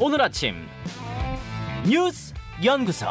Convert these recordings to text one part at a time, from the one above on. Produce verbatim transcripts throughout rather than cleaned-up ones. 오늘 아침 뉴스 연구소.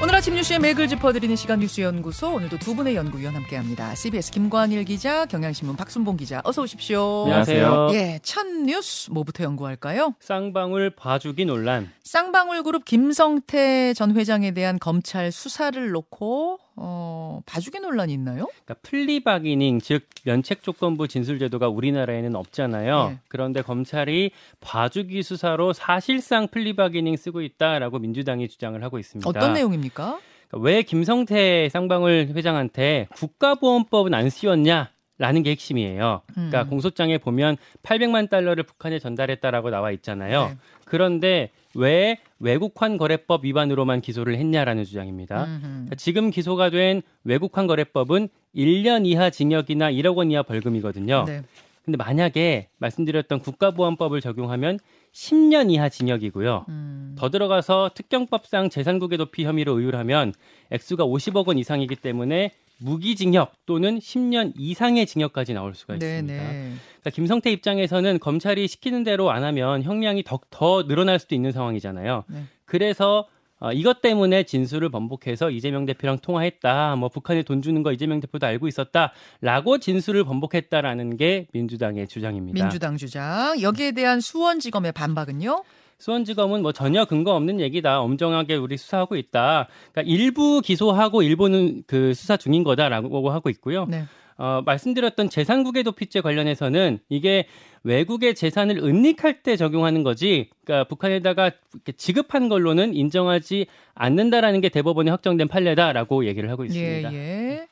오늘 아침 뉴스의 맥을 짚어드리는 시간 뉴스 연구소. 오늘도 두 분의 연구위원 함께합니다. 씨비에스 김광일 기자, 경향신문 박순봉 기자, 어서 오십시오. 안녕하세요. 예, 첫 뉴스 뭐부터 연구할까요? 쌍방울 봐주기 논란. 쌍방울 그룹 김성태 전 회장에 대한 검찰 수사를 놓고 어, 봐주기 논란이 있나요? 그러니까 플리바게닝, 즉 면책조건부 진술제도가 우리나라에는 없잖아요. 네. 그런데 검찰이 봐주기 수사로 사실상 플리바게닝 쓰고 있다라고 민주당이 주장을 하고 있습니다. 어떤 내용입니까? 그러니까 왜 김성태 쌍방울 회장한테 국가보안법은 안 씌웠냐? 라는 게 핵심이에요. 그러니까 음. 공소장에 보면 팔백만 달러를 북한에 전달했다라고 나와 있잖아요. 네. 그런데 왜 외국환 거래법 위반으로만 기소를 했냐라는 주장입니다. 음흠. 지금 기소가 된 외국환 거래법은 일 년 이하 징역이나 일억 원 이하 벌금이거든요. 네. 근데 만약에 말씀드렸던 국가보안법을 적용하면 십 년 이하 징역이고요. 음. 더 들어가서 특경법상 재산국의 도피 혐의로 의율하면 액수가 오십억 원 이상이기 때문에 무기징역 또는 십 년 이상의 징역까지 나올 수가 있습니다. 그러니까 김성태 입장에서는 검찰이 시키는 대로 안 하면 형량이 더, 더 늘어날 수도 있는 상황이잖아요. 네. 그래서 어, 이것 때문에 진술을 번복해서 이재명 대표랑 통화했다. 뭐 북한에 돈 주는 거 이재명 대표도 알고 있었다라고 진술을 번복했다라는 게 민주당의 주장입니다. 민주당 주장. 여기에 대한 수원지검의 반박은요? 수원지검은 뭐 전혀 근거 없는 얘기다. 엄정하게 우리 수사하고 있다. 그러니까 일부 기소하고 일부는 그 수사 중인 거다라고 하고 있고요. 네. 어, 말씀드렸던 재산국외 도피죄 관련해서는 이게 외국의 재산을 은닉할 때 적용하는 거지, 그러니까 북한에다가 지급한 걸로는 인정하지 않는다라는 게 대법원에 확정된 판례다라고 얘기를 하고 있습니다. 예, 예.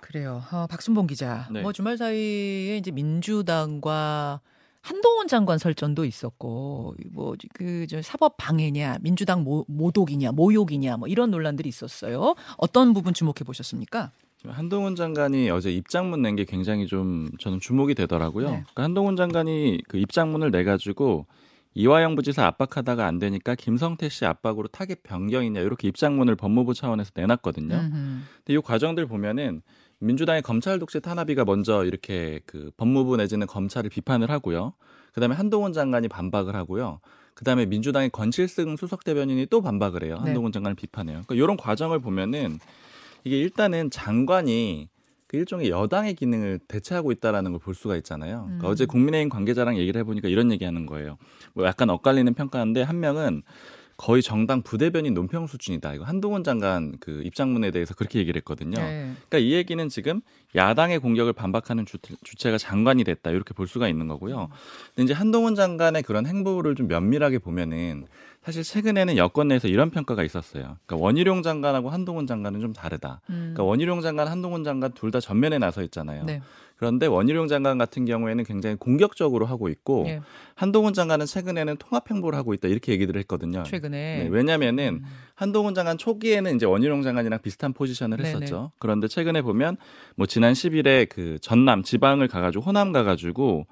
그래요. 어, 박순봉 기자. 네. 뭐 주말 사이에 이제 민주당과 한동훈 장관 설전도 있었고, 뭐 그 사법 방해냐, 민주당 모, 모독이냐, 모욕이냐, 뭐 이런 논란들이 있었어요. 어떤 부분 주목해 보셨습니까? 한동훈 장관이 어제 입장문 낸 게 굉장히 좀 저는 주목이 되더라고요. 네. 그러니까 한동훈 장관이 그 입장문을 내 가지고 이화영 부지사 압박하다가 안 되니까 김성태 씨 압박으로 타겟 변경이냐 이렇게 입장문을 법무부 차원에서 내놨거든요. 음흠. 근데 이 과정들 보면은. 민주당의 검찰 독재 탄압위가 먼저 이렇게 그 법무부 내지는 검찰을 비판을 하고요. 그다음에 한동훈 장관이 반박을 하고요. 그다음에 민주당의 권칠승 수석 대변인이 또 반박을 해요. 한동훈 네. 장관을 비판해요. 그러니까 이런 과정을 보면은 이게 일단은 장관이 그 일종의 여당의 기능을 대체하고 있다라는 걸 볼 수가 있잖아요. 그러니까 음. 어제 국민의힘 관계자랑 얘기를 해보니까 이런 얘기하는 거예요. 뭐 약간 엇갈리는 평가인데 한 명은 거의 정당 부대변인 논평 수준이다. 이거 한동훈 장관 그 입장문에 대해서 그렇게 얘기를 했거든요. 네. 그러니까 이 얘기는 지금 야당의 공격을 반박하는 주, 주체가 장관이 됐다. 이렇게 볼 수가 있는 거고요. 근데 이제 한동훈 장관의 그런 행보를 좀 면밀하게 보면은 사실 최근에는 여권 내에서 이런 평가가 있었어요. 그러니까 원희룡 장관하고 한동훈 장관은 좀 다르다. 음. 그러니까 원희룡 장관, 한동훈 장관 둘 다 전면에 나서 있잖아요. 네. 그런데 원희룡 장관 같은 경우에는 굉장히 공격적으로 하고 있고 예. 한동훈 장관은 최근에는 통합 행보를 하고 있다 이렇게 얘기들을 했거든요. 최근에. 네, 왜냐하면은 음. 한동훈 장관 초기에는 이제 원희룡 장관이랑 비슷한 포지션을 했었죠. 네네. 그런데 최근에 보면 뭐 지난 십일에 그 전남 지방을 가가지고 호남 가가지고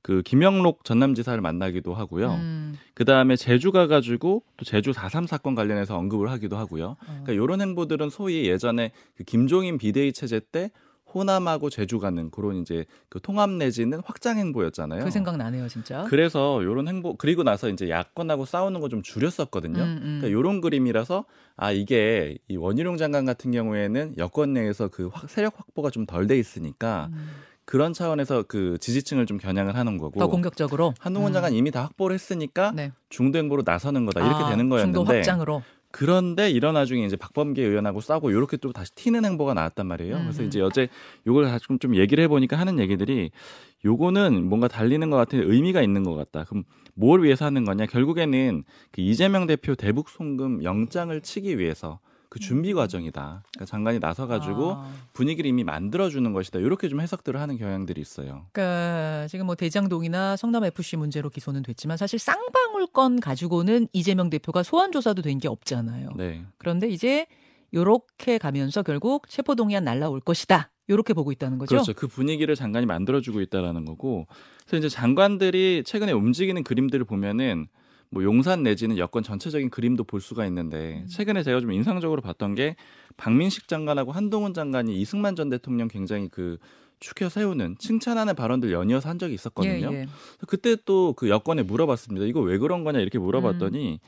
그 김영록 전남지사를 만나기도 하고요. 음. 그 다음에 제주 가가지고 또 제주 사 삼 사건 관련해서 언급을 하기도 하고요. 어. 그러니까 이런 행보들은 소위 예전에 그 김종인 비대위 체제 때. 호남하고 제주 가는 그런 이제 그 통합 내지는 확장 행보였잖아요. 그 생각 나네요, 진짜. 그래서 이런 행보 그리고 나서 이제 야권하고 싸우는 거 좀 줄였었거든요. 음, 음. 그러니까 이런 그림이라서 아 이게 이 원희룡 장관 같은 경우에는 여권 내에서 그 확, 세력 확보가 좀 덜 돼 있으니까. 음. 그런 차원에서 그 지지층을 좀 겨냥을 하는 거고 더 공격적으로 한동훈 음. 장관 이미 다 확보를 했으니까 네. 중도 행보로 나서는 거다 이렇게 아, 되는 거였는데 중도 확장으로. 그런데 이런 와중에 이제 박범계 의원하고 싸우고 이렇게 또 다시 튀는 행보가 나왔단 말이에요. 음. 그래서 이제 어제 이걸 다시 좀 얘기를 해보니까 하는 얘기들이 요거는 뭔가 달리는 것 같은 의미가 있는 것 같다. 그럼 뭘 위해서 하는 거냐? 결국에는 그 이재명 대표 대북 송금 영장을 치기 위해서. 그 준비 과정이다. 그러니까 장관이 나서가지고 아. 분위기를 이미 만들어주는 것이다. 이렇게 좀 해석들을 하는 경향들이 있어요. 그러니까 지금 뭐 대장동이나 성남에프씨 문제로 기소는 됐지만 사실 쌍방울 건 가지고는 이재명 대표가 소환 조사도 된 게 없잖아요. 네. 그런데 이제 이렇게 가면서 결국 체포동의안 날라올 것이다. 이렇게 보고 있다는 거죠. 그렇죠. 그 분위기를 장관이 만들어주고 있다라는 거고. 그래서 이제 장관들이 최근에 움직이는 그림들을 보면은. 뭐 용산 내지는 여권 전체적인 그림도 볼 수가 있는데, 최근에 제가 좀 인상적으로 봤던 게 박민식 장관하고 한동훈 장관이 이승만 전 대통령 굉장히 그 추켜 세우는 칭찬하는 발언들 연이어서 한 적이 있었거든요. 예, 예. 그때 또 그 여권에 물어봤습니다. 이거 왜 그런 거냐 이렇게 물어봤더니 음.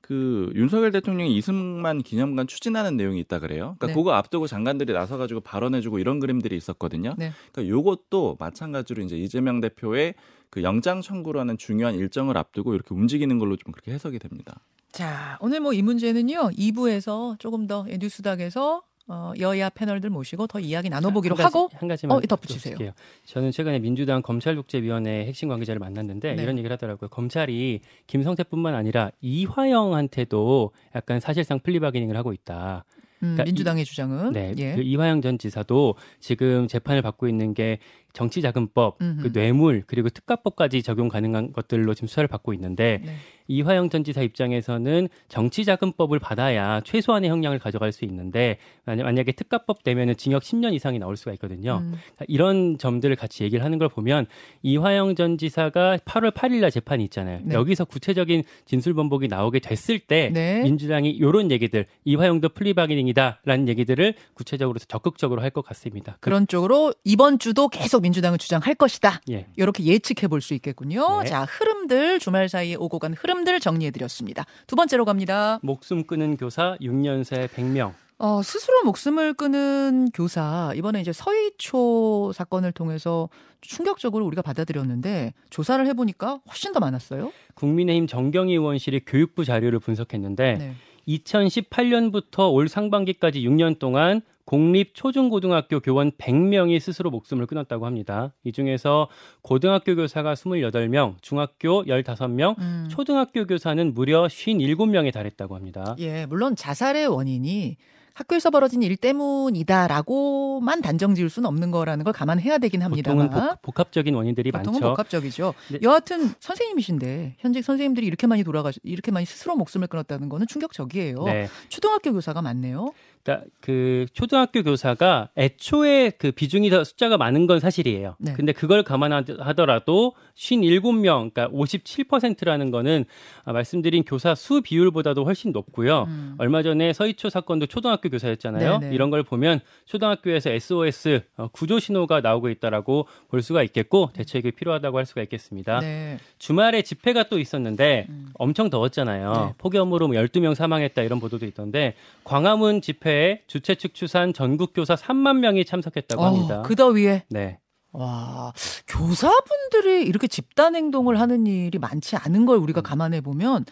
그 윤석열 대통령이 이승만 기념관 추진하는 내용이 있다 그래요. 그러니까 네. 그거 앞두고 장관들이 나서가지고 발언해주고 이런 그림들이 있었거든요. 네. 그러니까 요것도 마찬가지로 이제 이재명 대표의 그 영장 청구로 하는 중요한 일정을 앞두고 이렇게 움직이는 걸로 좀 그렇게 해석이 됩니다. 자, 오늘 뭐 이 문제는요 이 부에서 조금 더 뉴스닥에서 어, 여야 패널들 모시고 더 이야기 나눠보기로 한 가지, 하고 한 가지만 어, 덧붙이세요. 덧붙일게요. 저는 최근에 민주당 검찰국제위원회 핵심 관계자를 만났는데 네. 이런 얘기를 하더라고요. 검찰이 김성태뿐만 아니라 이화영한테도 약간 사실상 플리바게닝을 하고 있다. 음, 그러니까 민주당의 이, 주장은 네, 예. 그 이화영 전 지사도 지금 재판을 받고 있는 게 정치자금법, 그 뇌물 그리고 특가법까지 적용 가능한 것들로 지금 수사를 받고 있는데 네. 이화영 전 지사 입장에서는 정치자금법을 받아야 최소한의 형량을 가져갈 수 있는데 만약에 특가법 되면은 징역 십 년 이상이 나올 수가 있거든요. 음. 이런 점들을 같이 얘기를 하는 걸 보면 이화영 전 지사가 팔월 팔일날 재판이 있잖아요. 네. 여기서 구체적인 진술번복이 나오게 됐을 때 네. 민주당이 이런 얘기들, 이화영도 플리바게닝이다라는 얘기들을 구체적으로 적극적으로 할 것 같습니다. 그런 그, 쪽으로 이번 주도 계속 민주당은 주장할 것이다. 예. 이렇게 예측해 볼 수 있겠군요. 네. 자, 흐름들 주말 사이에 오고 간 흐름 들 정리해드렸습니다. 두 번째로 갑니다. 목숨 끄는 교사 육 년새 백 명. 어, 스스로 목숨을 끄는 교사. 이번에 이제 서이초 사건을 통해서 충격적으로 우리가 받아들였는데 조사를 해보니까 훨씬 더 많았어요. 국민의힘 정경희 의원실이 교육부 자료를 분석했는데 네. 이천십팔년부터 올 상반기까지 육 년 동안 공립 초중고등학교 교원 백 명이 스스로 목숨을 끊었다고 합니다. 이 중에서 고등학교 교사가 이십팔 명, 중학교 십오 명, 음. 초등학교 교사는 무려 오십칠 명에 달했다고 합니다. 예, 물론 자살의 원인이 학교에서 벌어진 일 때문이다라고만 단정 지을 수는 없는 거라는 걸 감안해야 되긴 합니다만. 보통은 복, 복합적인 원인들이 보통은 많죠. 보통은 복합적이죠. 네. 여하튼 선생님이신데 현직 선생님들이 이렇게 많이 돌아가 이렇게 많이 스스로 목숨을 끊었다는 거는 충격적이에요. 네. 초등학교 교사가 많네요. 그러니까 그 초등학교 교사가 애초에 그 비중이 더 숫자가 많은 건 사실이에요. 네. 근데 그걸 감안하더라도 오십칠 명, 그러니까 오십칠 퍼센트라는 거는 말씀드린 교사 수 비율보다도 훨씬 높고요. 음. 얼마 전에 서이초 사건도 초등학교 교사였잖아요. 네네. 이런 걸 보면 초등학교에서 에스오에스 구조 신호가 나오고 있다라고 볼 수가 있겠고 대책이 필요하다고 할 수가 있겠습니다. 네. 주말에 집회가 또 있었는데 음. 엄청 더웠잖아요. 네. 폭염으로 십이 명 사망했다 이런 보도도 있던데 광화문 집회에 주최 측 추산 전국 교사 삼만 명이 참석했다고 합니다. 어, 그 더위에? 네. 와, 교사분들이 이렇게 집단 행동을 하는 일이 많지 않은 걸 우리가 감안해 보면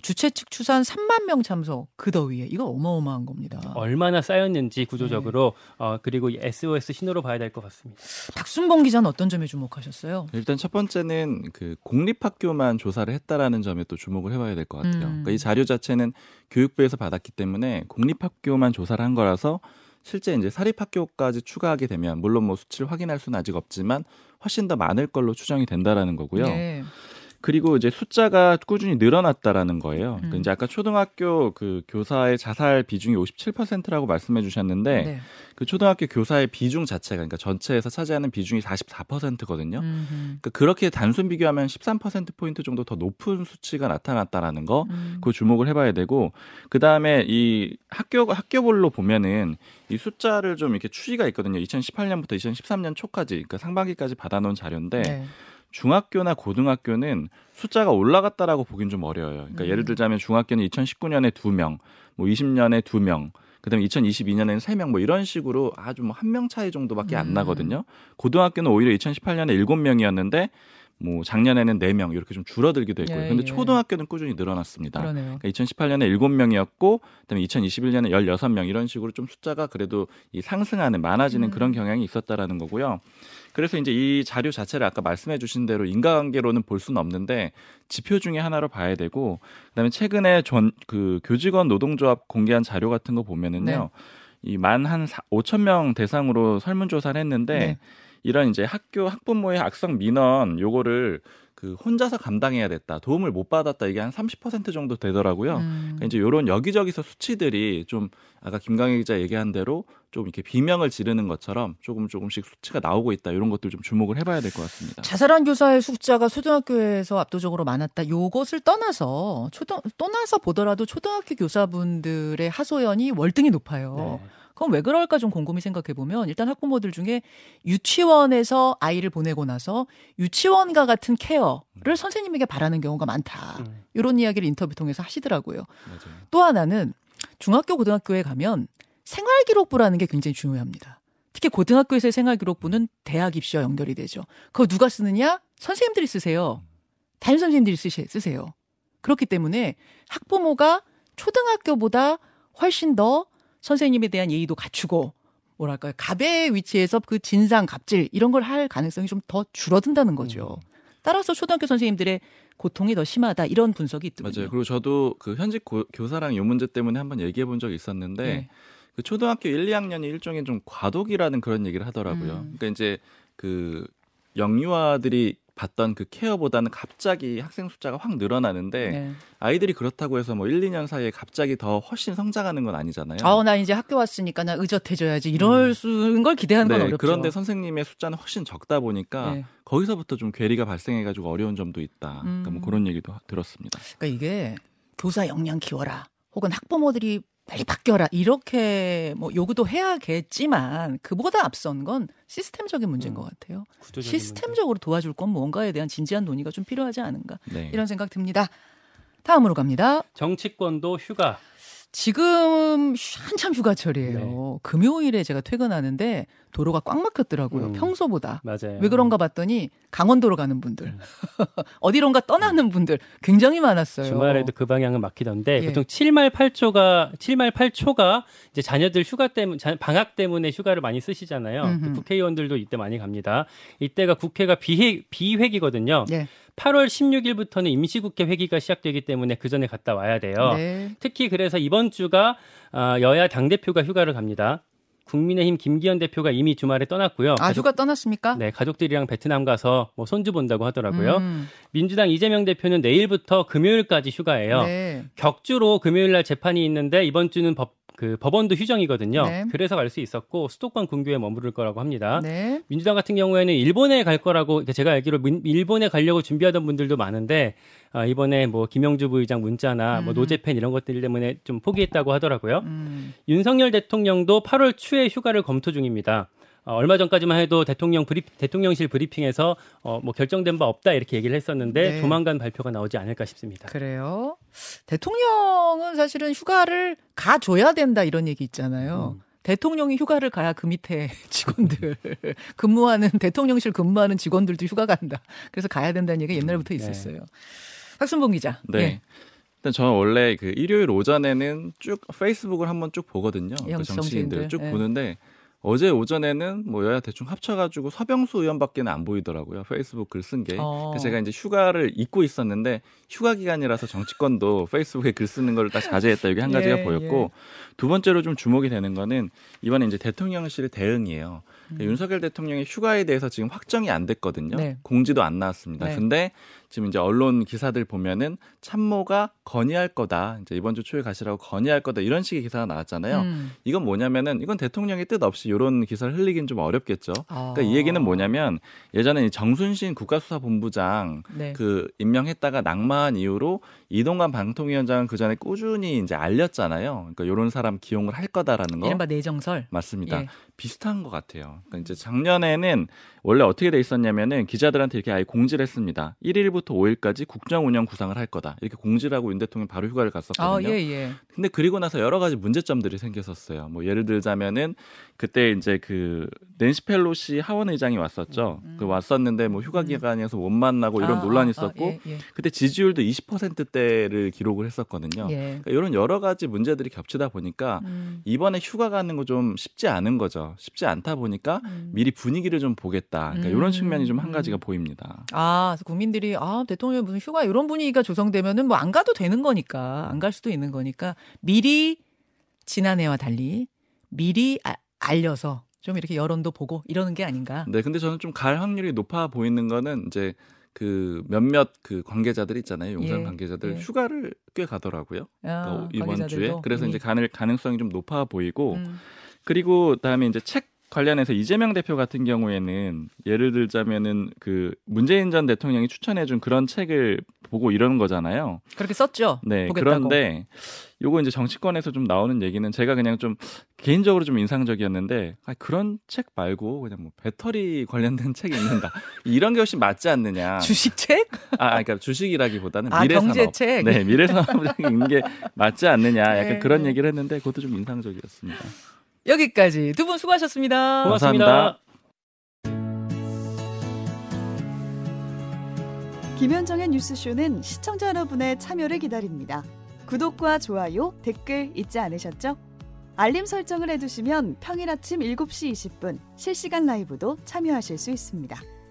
주최 측 추산 삼만 명 참석, 그 더위에. 이거 어마어마한 겁니다. 얼마나 쌓였는지 구조적으로 네. 어, 그리고 에스오에스 신호로 봐야 될 것 같습니다. 박순봉 기자는 어떤 점에 주목하셨어요? 일단 첫 번째는 그 공립학교만 조사를 했다라는 점에 또 주목을 해봐야 될 것 같아요. 음. 그러니까 이 자료 자체는 교육부에서 받았기 때문에 공립학교만 조사를 한 거라서 실제 이제 사립학교까지 추가하게 되면 물론 뭐 수치를 확인할 수는 아직 없지만 훨씬 더 많을 걸로 추정이 된다라는 거고요. 네. 그리고 이제 숫자가 꾸준히 늘어났다라는 거예요. 음. 그러니까 이제 아까 초등학교 그 교사의 자살 비중이 오십칠 퍼센트라고 말씀해 주셨는데 네. 그 초등학교 교사의 비중 자체가 그러니까 전체에서 차지하는 비중이 사십사 퍼센트거든요. 음. 그러니까 그렇게 단순 비교하면 십삼 퍼센트 포인트 정도 더 높은 수치가 나타났다라는 거, 음. 그 주목을 해봐야 되고, 그 다음에 이 학교, 학교별로 보면은 이 숫자를 좀 이렇게 추이가 있거든요. 이천십팔 년부터 이천십삼 년 초까지, 그러니까 상반기까지 받아놓은 자료인데 네. 중학교나 고등학교는 숫자가 올라갔다라고 보긴 좀 어려워요. 그러니까 음. 예를 들자면 중학교는 이천십구 년에 두 명, 뭐 이십 년에 두 명, 그다음에 이천이십이 년에는 세 명, 뭐 이런 식으로 아주 뭐 한 명 차이 정도밖에 안 나거든요. 음. 고등학교는 오히려 이천십팔 년에 일곱 명이었는데 뭐 작년에는 네 명 이렇게 좀 줄어들기도 했고요. 그런데 예, 예. 초등학교는 꾸준히 늘어났습니다. 그러네요. 그러니까 이천십팔 년에 일곱 명이었고 그다음에 이천이십일 년에 십육 명 이런 식으로 좀 숫자가 그래도 이 상승하는 많아지는 음. 그런 경향이 있었다라는 거고요. 그래서 이제 이 자료 자체를 아까 말씀해 주신 대로 인과관계로는 볼 수는 없는데 지표 중에 하나로 봐야 되고, 그다음에 최근에 전 그 교직원 노동조합 공개한 자료 같은 거 보면은요. 네. 이 만 한 오천 명 대상으로 설문조사를 했는데 네. 이런 이제 학교 학부모의 악성 민원 요거를 그 혼자서 감당해야 됐다, 도움을 못 받았다, 이게 한 삼십 퍼센트 정도 되더라고요. 음. 그러니까 이제 이런 여기저기서 수치들이 좀 아까 김광일 기자 얘기한 대로 좀 이렇게 비명을 지르는 것처럼 조금 조금씩 수치가 나오고 있다, 이런 것들 좀 주목을 해봐야 될 것 같습니다. 자살한 교사의 숫자가 초등학교에서 압도적으로 많았다, 요것을 떠나서 초등 떠나서 보더라도 초등학교 교사분들의 하소연이 월등히 높아요. 네. 그럼 왜 그럴까 좀 곰곰이 생각해보면 일단 학부모들 중에 유치원에서 아이를 보내고 나서 유치원과 같은 케어를 선생님에게 바라는 경우가 많다. 음. 이런 이야기를 인터뷰 통해서 하시더라고요. 맞아요. 또 하나는 중학교, 고등학교에 가면 생활기록부라는 게 굉장히 중요합니다. 특히 고등학교에서의 생활기록부는 대학 입시와 연결이 되죠. 그거 누가 쓰느냐? 선생님들이 쓰세요. 담임선생님들이 쓰세요. 그렇기 때문에 학부모가 초등학교보다 훨씬 더 선생님에 대한 예의도 갖추고, 뭐랄까요, 갑의 위치에서 그 진상, 갑질 이런 걸 할 가능성이 좀 더 줄어든다는 거죠. 음. 따라서 초등학교 선생님들의 고통이 더 심하다, 이런 분석이 있더군요. 맞아요. 그리고 저도 그 현직 고, 교사랑 이 문제 때문에 한번 얘기해 본 적이 있었는데 네. 그 초등학교 일, 이 학년이 일종의 좀 과도기라는 그런 얘기를 하더라고요. 음. 그러니까 이제 그 영유아들이 봤던 그 케어보다는 갑자기 학생 숫자가 확 늘어나는데 네. 아이들이 그렇다고 해서 뭐 일, 이 년 사이에 갑자기 더 훨씬 성장하는 건 아니잖아요. 아, 나 이제 학교 왔으니까 나 의젓해져야지 이럴 음. 수인 걸 기대하는 네, 건 어렵죠. 그런데 선생님의 숫자는 훨씬 적다 보니까 네. 거기서부터 좀 괴리가 발생해가지고 어려운 점도 있다. 음. 그러니까 뭐 그런 얘기도 들었습니다. 그러니까 이게 교사 역량 키워라, 혹은 학부모들이 빨리 바뀌어라, 이렇게 뭐 요구도 해야겠지만 그보다 앞선 건 시스템적인 문제인 음, 것 같아요. 시스템적으로 문제. 도와줄 건 뭔가에 대한 진지한 논의가 좀 필요하지 않은가. 네. 이런 생각 듭니다. 다음으로 갑니다. 정치권도 휴가. 지금 한참 휴가철이에요. 네. 금요일에 제가 퇴근하는데 도로가 꽉 막혔더라고요. 음, 평소보다. 맞아요. 왜 그런가 봤더니 강원도로 가는 분들, 음. 어디론가 떠나는 분들 굉장히 많았어요. 주말에도 그 방향은 막히던데 예. 보통 칠말 팔초가 이제 자녀들 휴가 때문에, 방학 때문에 휴가를 많이 쓰시잖아요. 음흠. 국회의원들도 이때 많이 갑니다. 이때가 국회가 비회, 비회기거든요. 예. 팔월 십육일부터는 임시국회 회기가 시작되기 때문에 그 전에 갔다 와야 돼요. 네. 특히 그래서 이번 주가 여야 당대표가 휴가를 갑니다. 국민의힘 김기현 대표가 이미 주말에 떠났고요. 아, 가족, 휴가 떠났습니까? 네, 가족들이랑 베트남 가서 뭐 손주 본다고 하더라고요. 음. 민주당 이재명 대표는 내일부터 금요일까지 휴가예요. 네. 격주로 금요일날 재판이 있는데 이번 주는 법, 그 법원도 휴정이거든요. 네. 그래서 갈 수 있었고 수도권 근교에 머무를 거라고 합니다. 네. 민주당 같은 경우에는 일본에 갈 거라고, 제가 알기로 일본에 가려고 준비하던 분들도 많은데 이번에 뭐 김영주 부의장 문자나 음. 뭐 노재팬 이런 것들 때문에 좀 포기했다고 하더라고요. 음. 윤석열 대통령도 팔월 추에 휴가를 검토 중입니다. 어, 얼마 전까지만 해도 대통령 브리핑, 대통령실 브리핑에서 어, 뭐 결정된 바 없다 이렇게 얘기를 했었는데 네. 조만간 발표가 나오지 않을까 싶습니다. 그래요. 대통령은 사실은 휴가를 가줘야 된다 이런 얘기 있잖아요. 음. 대통령이 휴가를 가야 그 밑에 직원들, 근무하는 대통령실 근무하는 직원들도 휴가 간다. 그래서 가야 된다는 얘기가 옛날부터 있었어요. 네. 박순봉 기자. 네. 예. 일단 저는 원래 그 일요일 오전에는 쭉 페이스북을 한번 쭉 보거든요. 그 정치인들 쭉 예. 보는데 어제 오전에는 뭐 여야 대충 합쳐가지고 서병수 의원밖에는 안 보이더라고요. 페이스북 글 쓴 게. 어. 제가 이제 휴가를 잊고 있었는데 휴가 기간이라서 정치권도 페이스북에 글 쓰는 걸 다 자제했다. 이게 한 가지가 예, 보였고 예. 두 번째로 좀 주목이 되는 거는 이번에 이제 대통령실의 대응이에요. 음. 윤석열 대통령의 휴가에 대해서 지금 확정이 안 됐거든요. 네. 공지도 안 나왔습니다. 네. 근데 지금 이제 언론 기사들 보면은 참모가 건의할 거다, 이제 이번 주 초에 가시라고 건의할 거다, 이런 식의 기사가 나왔잖아요. 음. 이건 뭐냐면은 이건 대통령의 뜻 없이 이런 기사를 흘리긴 좀 어렵겠죠. 아. 그러니까 이 얘기는 뭐냐면 예전에 정순신 국가수사본부장 네. 그 임명했다가 낙마한 이후로 이동관 방통위원장은 그 전에 꾸준히 이제 알렸잖아요. 그러니까 이런 사람 기용을 할 거다라는 거. 이른바 내정설. 맞습니다. 예. 비슷한 것 같아요. 그러니까 이제 작년에는 원래 어떻게 돼 있었냐면은 기자들한테 이렇게 아예 공지를 했습니다. 일일부터 오일까지 국정 운영 구상을 할 거다. 이렇게 공지를 하고 윤 대통령 바로 휴가를 갔었거든요. 아, 예, 예. 근데 그리고 나서 여러 가지 문제점들이 생겼었어요. 뭐 예를 들자면은 그때 이제 그 낸시 펠로시 하원 의장이 왔었죠. 음, 음. 그 왔었는데 뭐 휴가 기간에서 음. 못 만나고 이런 아, 논란이 있었고 아, 예, 예. 그때 지지율도 이십 퍼센트대를 기록을 했었거든요. 예. 그러니까 이런 여러 가지 문제들이 겹치다 보니까 음. 이번에 휴가 가는 거 좀 쉽지 않은 거죠. 쉽지 않다 보니까 음. 미리 분위기를 좀 보겠다. 그러니까 음. 이런 측면이 좀 한 가지가 음. 보입니다. 아, 국민들이 아, 대통령 무슨 휴가 이런 분위기가 조성되면은 뭐 안 가도 되는 거니까, 안 갈 수도 있는 거니까 미리 지난해와 달리 미리 아, 알려서 좀 이렇게 여론도 보고 이러는 게 아닌가. 네, 근데 저는 좀 갈 확률이 높아 보이는 거는 이제 그 몇몇 그 관계자들 있잖아요. 용산 예, 관계자들 예. 휴가를 꽤 가더라고요. 아, 이번 관계자들도? 주에. 그래서 예. 이제 가능 가능성이 좀 높아 보이고 음. 그리고 다음에 이제 책 관련해서 이재명 대표 같은 경우에는 예를 들자면은 그 문재인 전 대통령이 추천해준 그런 책을 보고 이러는 거잖아요. 그렇게 썼죠. 네. 보겠다고. 그런데 요거 이제 정치권에서 좀 나오는 얘기는 제가 그냥 좀 개인적으로 좀 인상적이었는데 아, 그런 책 말고 그냥 뭐 배터리 관련된 책이 있는다. 이런 게 혹시 맞지 않느냐. 주식책? 아, 그러니까 주식이라기보다는 아, 미래산업. 경제책. 네, 미래산업이 있는 게 맞지 않느냐. 약간 네. 그런 얘기를 했는데 그것도 좀 인상적이었습니다. 여기까지 두 분 수고하셨습니다. 고맙습니다. 고맙습니다. 김현정의 뉴스쇼는 시청자 여러분의 참여를 기다립니다. 구독과 좋아요, 댓글 잊지 않으셨죠? 알림 설정을 해두시면 평일 아침 일곱 시 이십 분 실시간 라이브도 참여하실 수 있습니다.